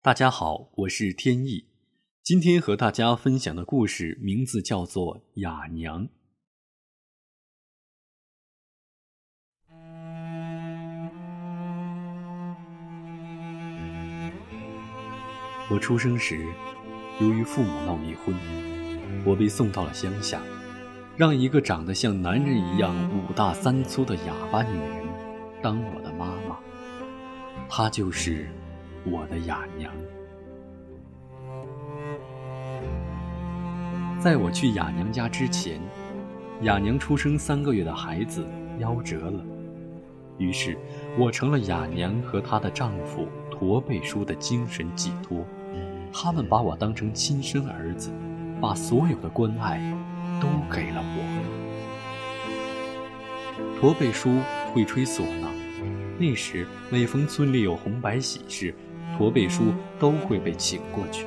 大家好，我是天意。今天和大家分享的故事名字叫做雅娘。我出生时，由于父母闹离婚，我被送到了乡下，让一个长得像男人一样五大三粗的哑巴女人当我的妈妈，她就是我的雅娘。在我去雅娘家之前，雅娘出生3个月的孩子夭折了，于是我成了雅娘和她的丈夫驼背叔的精神寄托。他们把我当成亲生儿子，把所有的关爱都给了我。驼背叔会吹唢呐，那时每逢村里有红白喜事，驼背叔都会被请过去。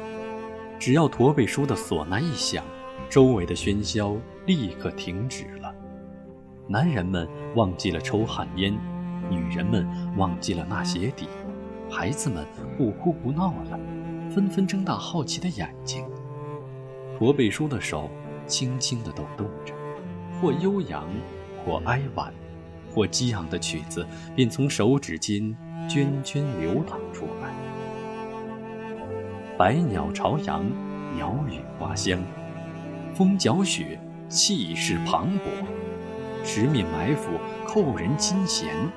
只要驼背叔的唢呐一响，周围的喧嚣立刻停止了。男人们忘记了抽旱烟，女人们忘记了纳鞋底，孩子们不哭不闹了，纷纷睁大好奇的眼睛。驼背叔的手轻轻地抖动着，或悠扬，或哀婉，或激昂的曲子便从手指间涓涓流淌出来。百鸟朝阳，鸟语花香，风搅雪，气势磅礴，十面埋伏，扣人心弦，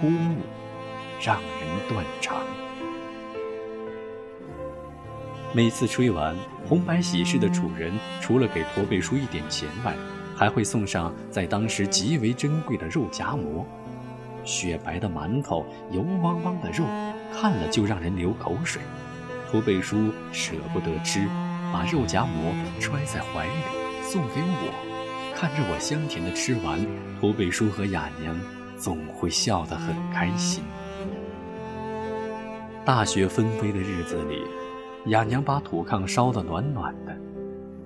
枯木让人断肠。每次吹完红白喜事的主人，除了给驼背叔一点钱外，还会送上在当时极为珍贵的肉夹馍，雪白的馒头，油汪汪的肉，看了就让人流口水。驼背叔舍不得吃，把肉夹馍揣在怀里送给我。看着我香甜的吃完，驼背叔和雅娘总会笑得很开心。大雪纷飞的日子里，雅娘把土炕烧得暖暖的，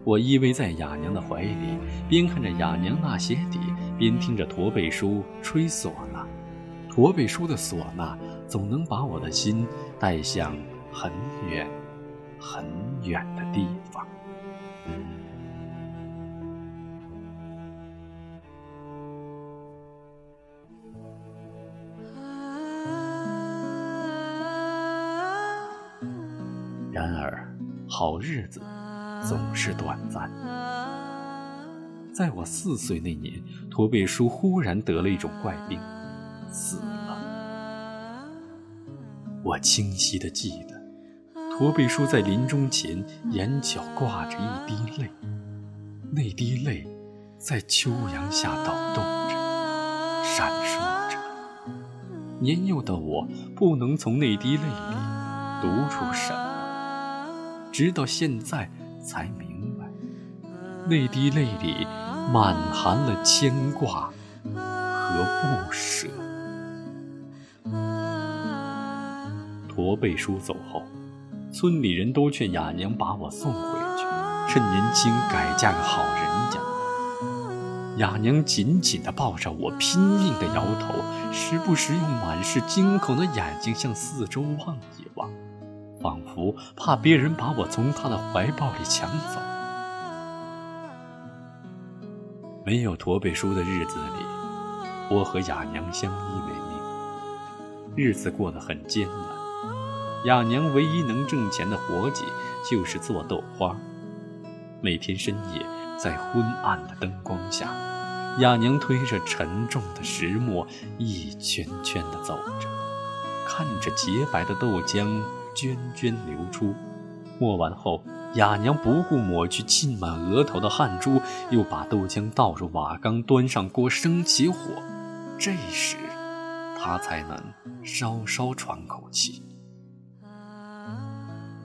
我依偎在雅娘的怀里，边看着雅娘纳鞋底，边听着驼背叔吹唢呐。驼背叔的唢呐总能把我的心带向很远很远的地方。然而好日子总是短暂。在我4岁那年，驼背叔忽然得了一种怪病，死了。我清晰地记得，驼背叔在临终前眼角挂着一滴泪，那滴泪在秋阳下抖动着，闪烁着。年幼的我不能从那滴泪里读出什么，直到现在才明白，那滴泪里满含了牵挂和不舍。驼背叔走后，村里人都劝雅娘把我送回去，趁年轻改嫁个好人家。雅娘紧紧地抱着我，拼命地摇头，时不时用满是惊恐的眼睛向四周望一望，仿佛怕别人把我从她的怀抱里抢走。没有驼背叔的日子里，我和雅娘相依为命，日子过得很艰难。雅娘唯一能挣钱的活计就是做豆花。每天深夜，在昏暗的灯光下，雅娘推着沉重的石磨一圈圈地走着，看着洁白的豆浆涓涓流出。磨完后，雅娘不顾抹去浸满额头的汗珠，又把豆浆倒入瓦缸，端上锅生起火。这时她才能稍稍喘口气。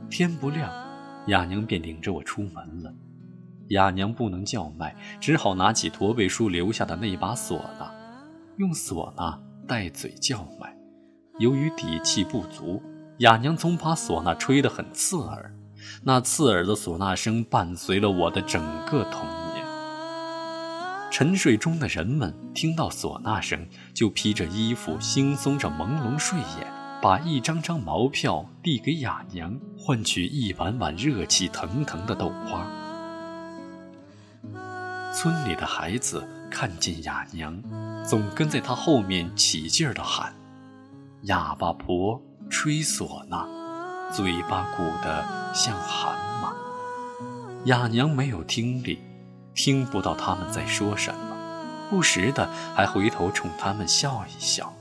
天不亮，雅娘便领着我出门了。雅娘不能叫卖，只好拿起驼背叔留下的那把唢呐，用唢呐带嘴叫卖。由于底气不足，雅娘总把唢呐吹得很刺耳，那刺耳的唢呐声伴随了我的整个童年。沉睡中的人们听到唢呐声，就披着衣服惺忪着朦胧睡眼，把一张张毛票递给雅娘，换取一碗碗热气腾腾的豆花。村里的孩子看见雅娘，总跟在她后面起劲儿地喊：“哑巴婆吹唢呐，嘴巴鼓得像蛤蟆。”雅娘没有听力，听不到他们在说什么，不时的还回头冲他们笑一笑。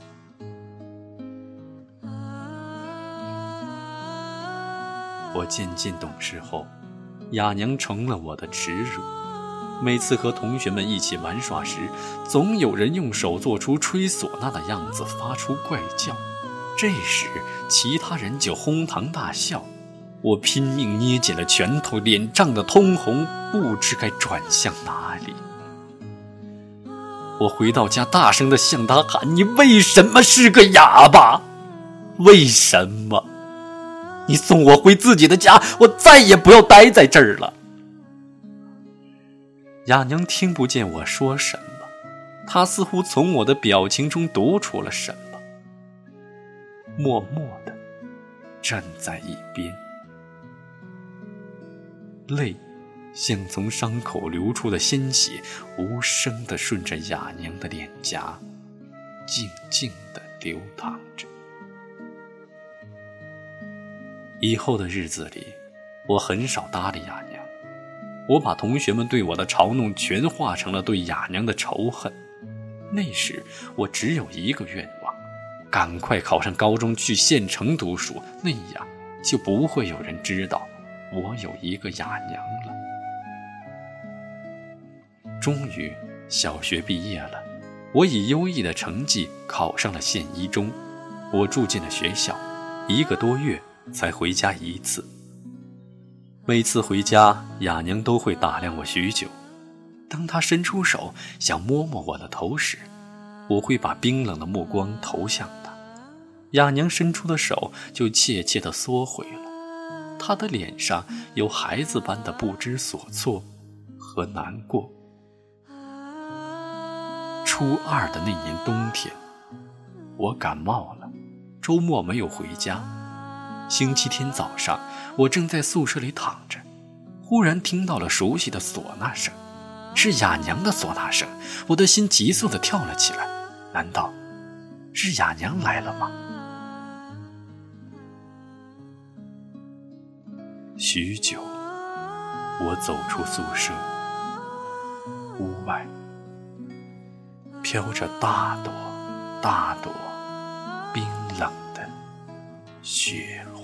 我渐渐懂事后，雅娘成了我的耻辱。每次和同学们一起玩耍时，总有人用手做出吹唢呐的样子，发出怪叫。这时其他人就哄堂大笑，我拼命捏紧了拳头，脸涨得通红，不知该转向哪里。我回到家，大声地向他喊：“你为什么是个哑巴？为什么？你送我回自己的家，我再也不要待在这儿了。”雅娘听不见我说什么，她似乎从我的表情中读出了什么，默默地站在一边，泪像从伤口流出的鲜血，无声地顺着雅娘的脸颊静静地流淌着。以后的日子里，我很少搭理雅娘，我把同学们对我的嘲弄全化成了对雅娘的仇恨。那时我只有一个愿望，赶快考上高中，去县城读书，那样就不会有人知道我有一个雅娘了。终于小学毕业了，我以优异的成绩考上了县一中。我住进了学校，一个多月才回家一次。每次回家，雅娘都会打量我许久。当她伸出手想摸摸我的头时，我会把冰冷的目光投向她，雅娘伸出的手就怯怯地缩回了。她的脸上有孩子般的不知所措和难过。初二的那年冬天，我感冒了，周末没有回家。星期天早上，我正在宿舍里躺着，忽然听到了熟悉的唢呐声，是雅娘的唢呐声。我的心急速地跳了起来，难道是雅娘来了吗？许久，我走出宿舍，屋外飘着大朵大朵冰冷的雪花。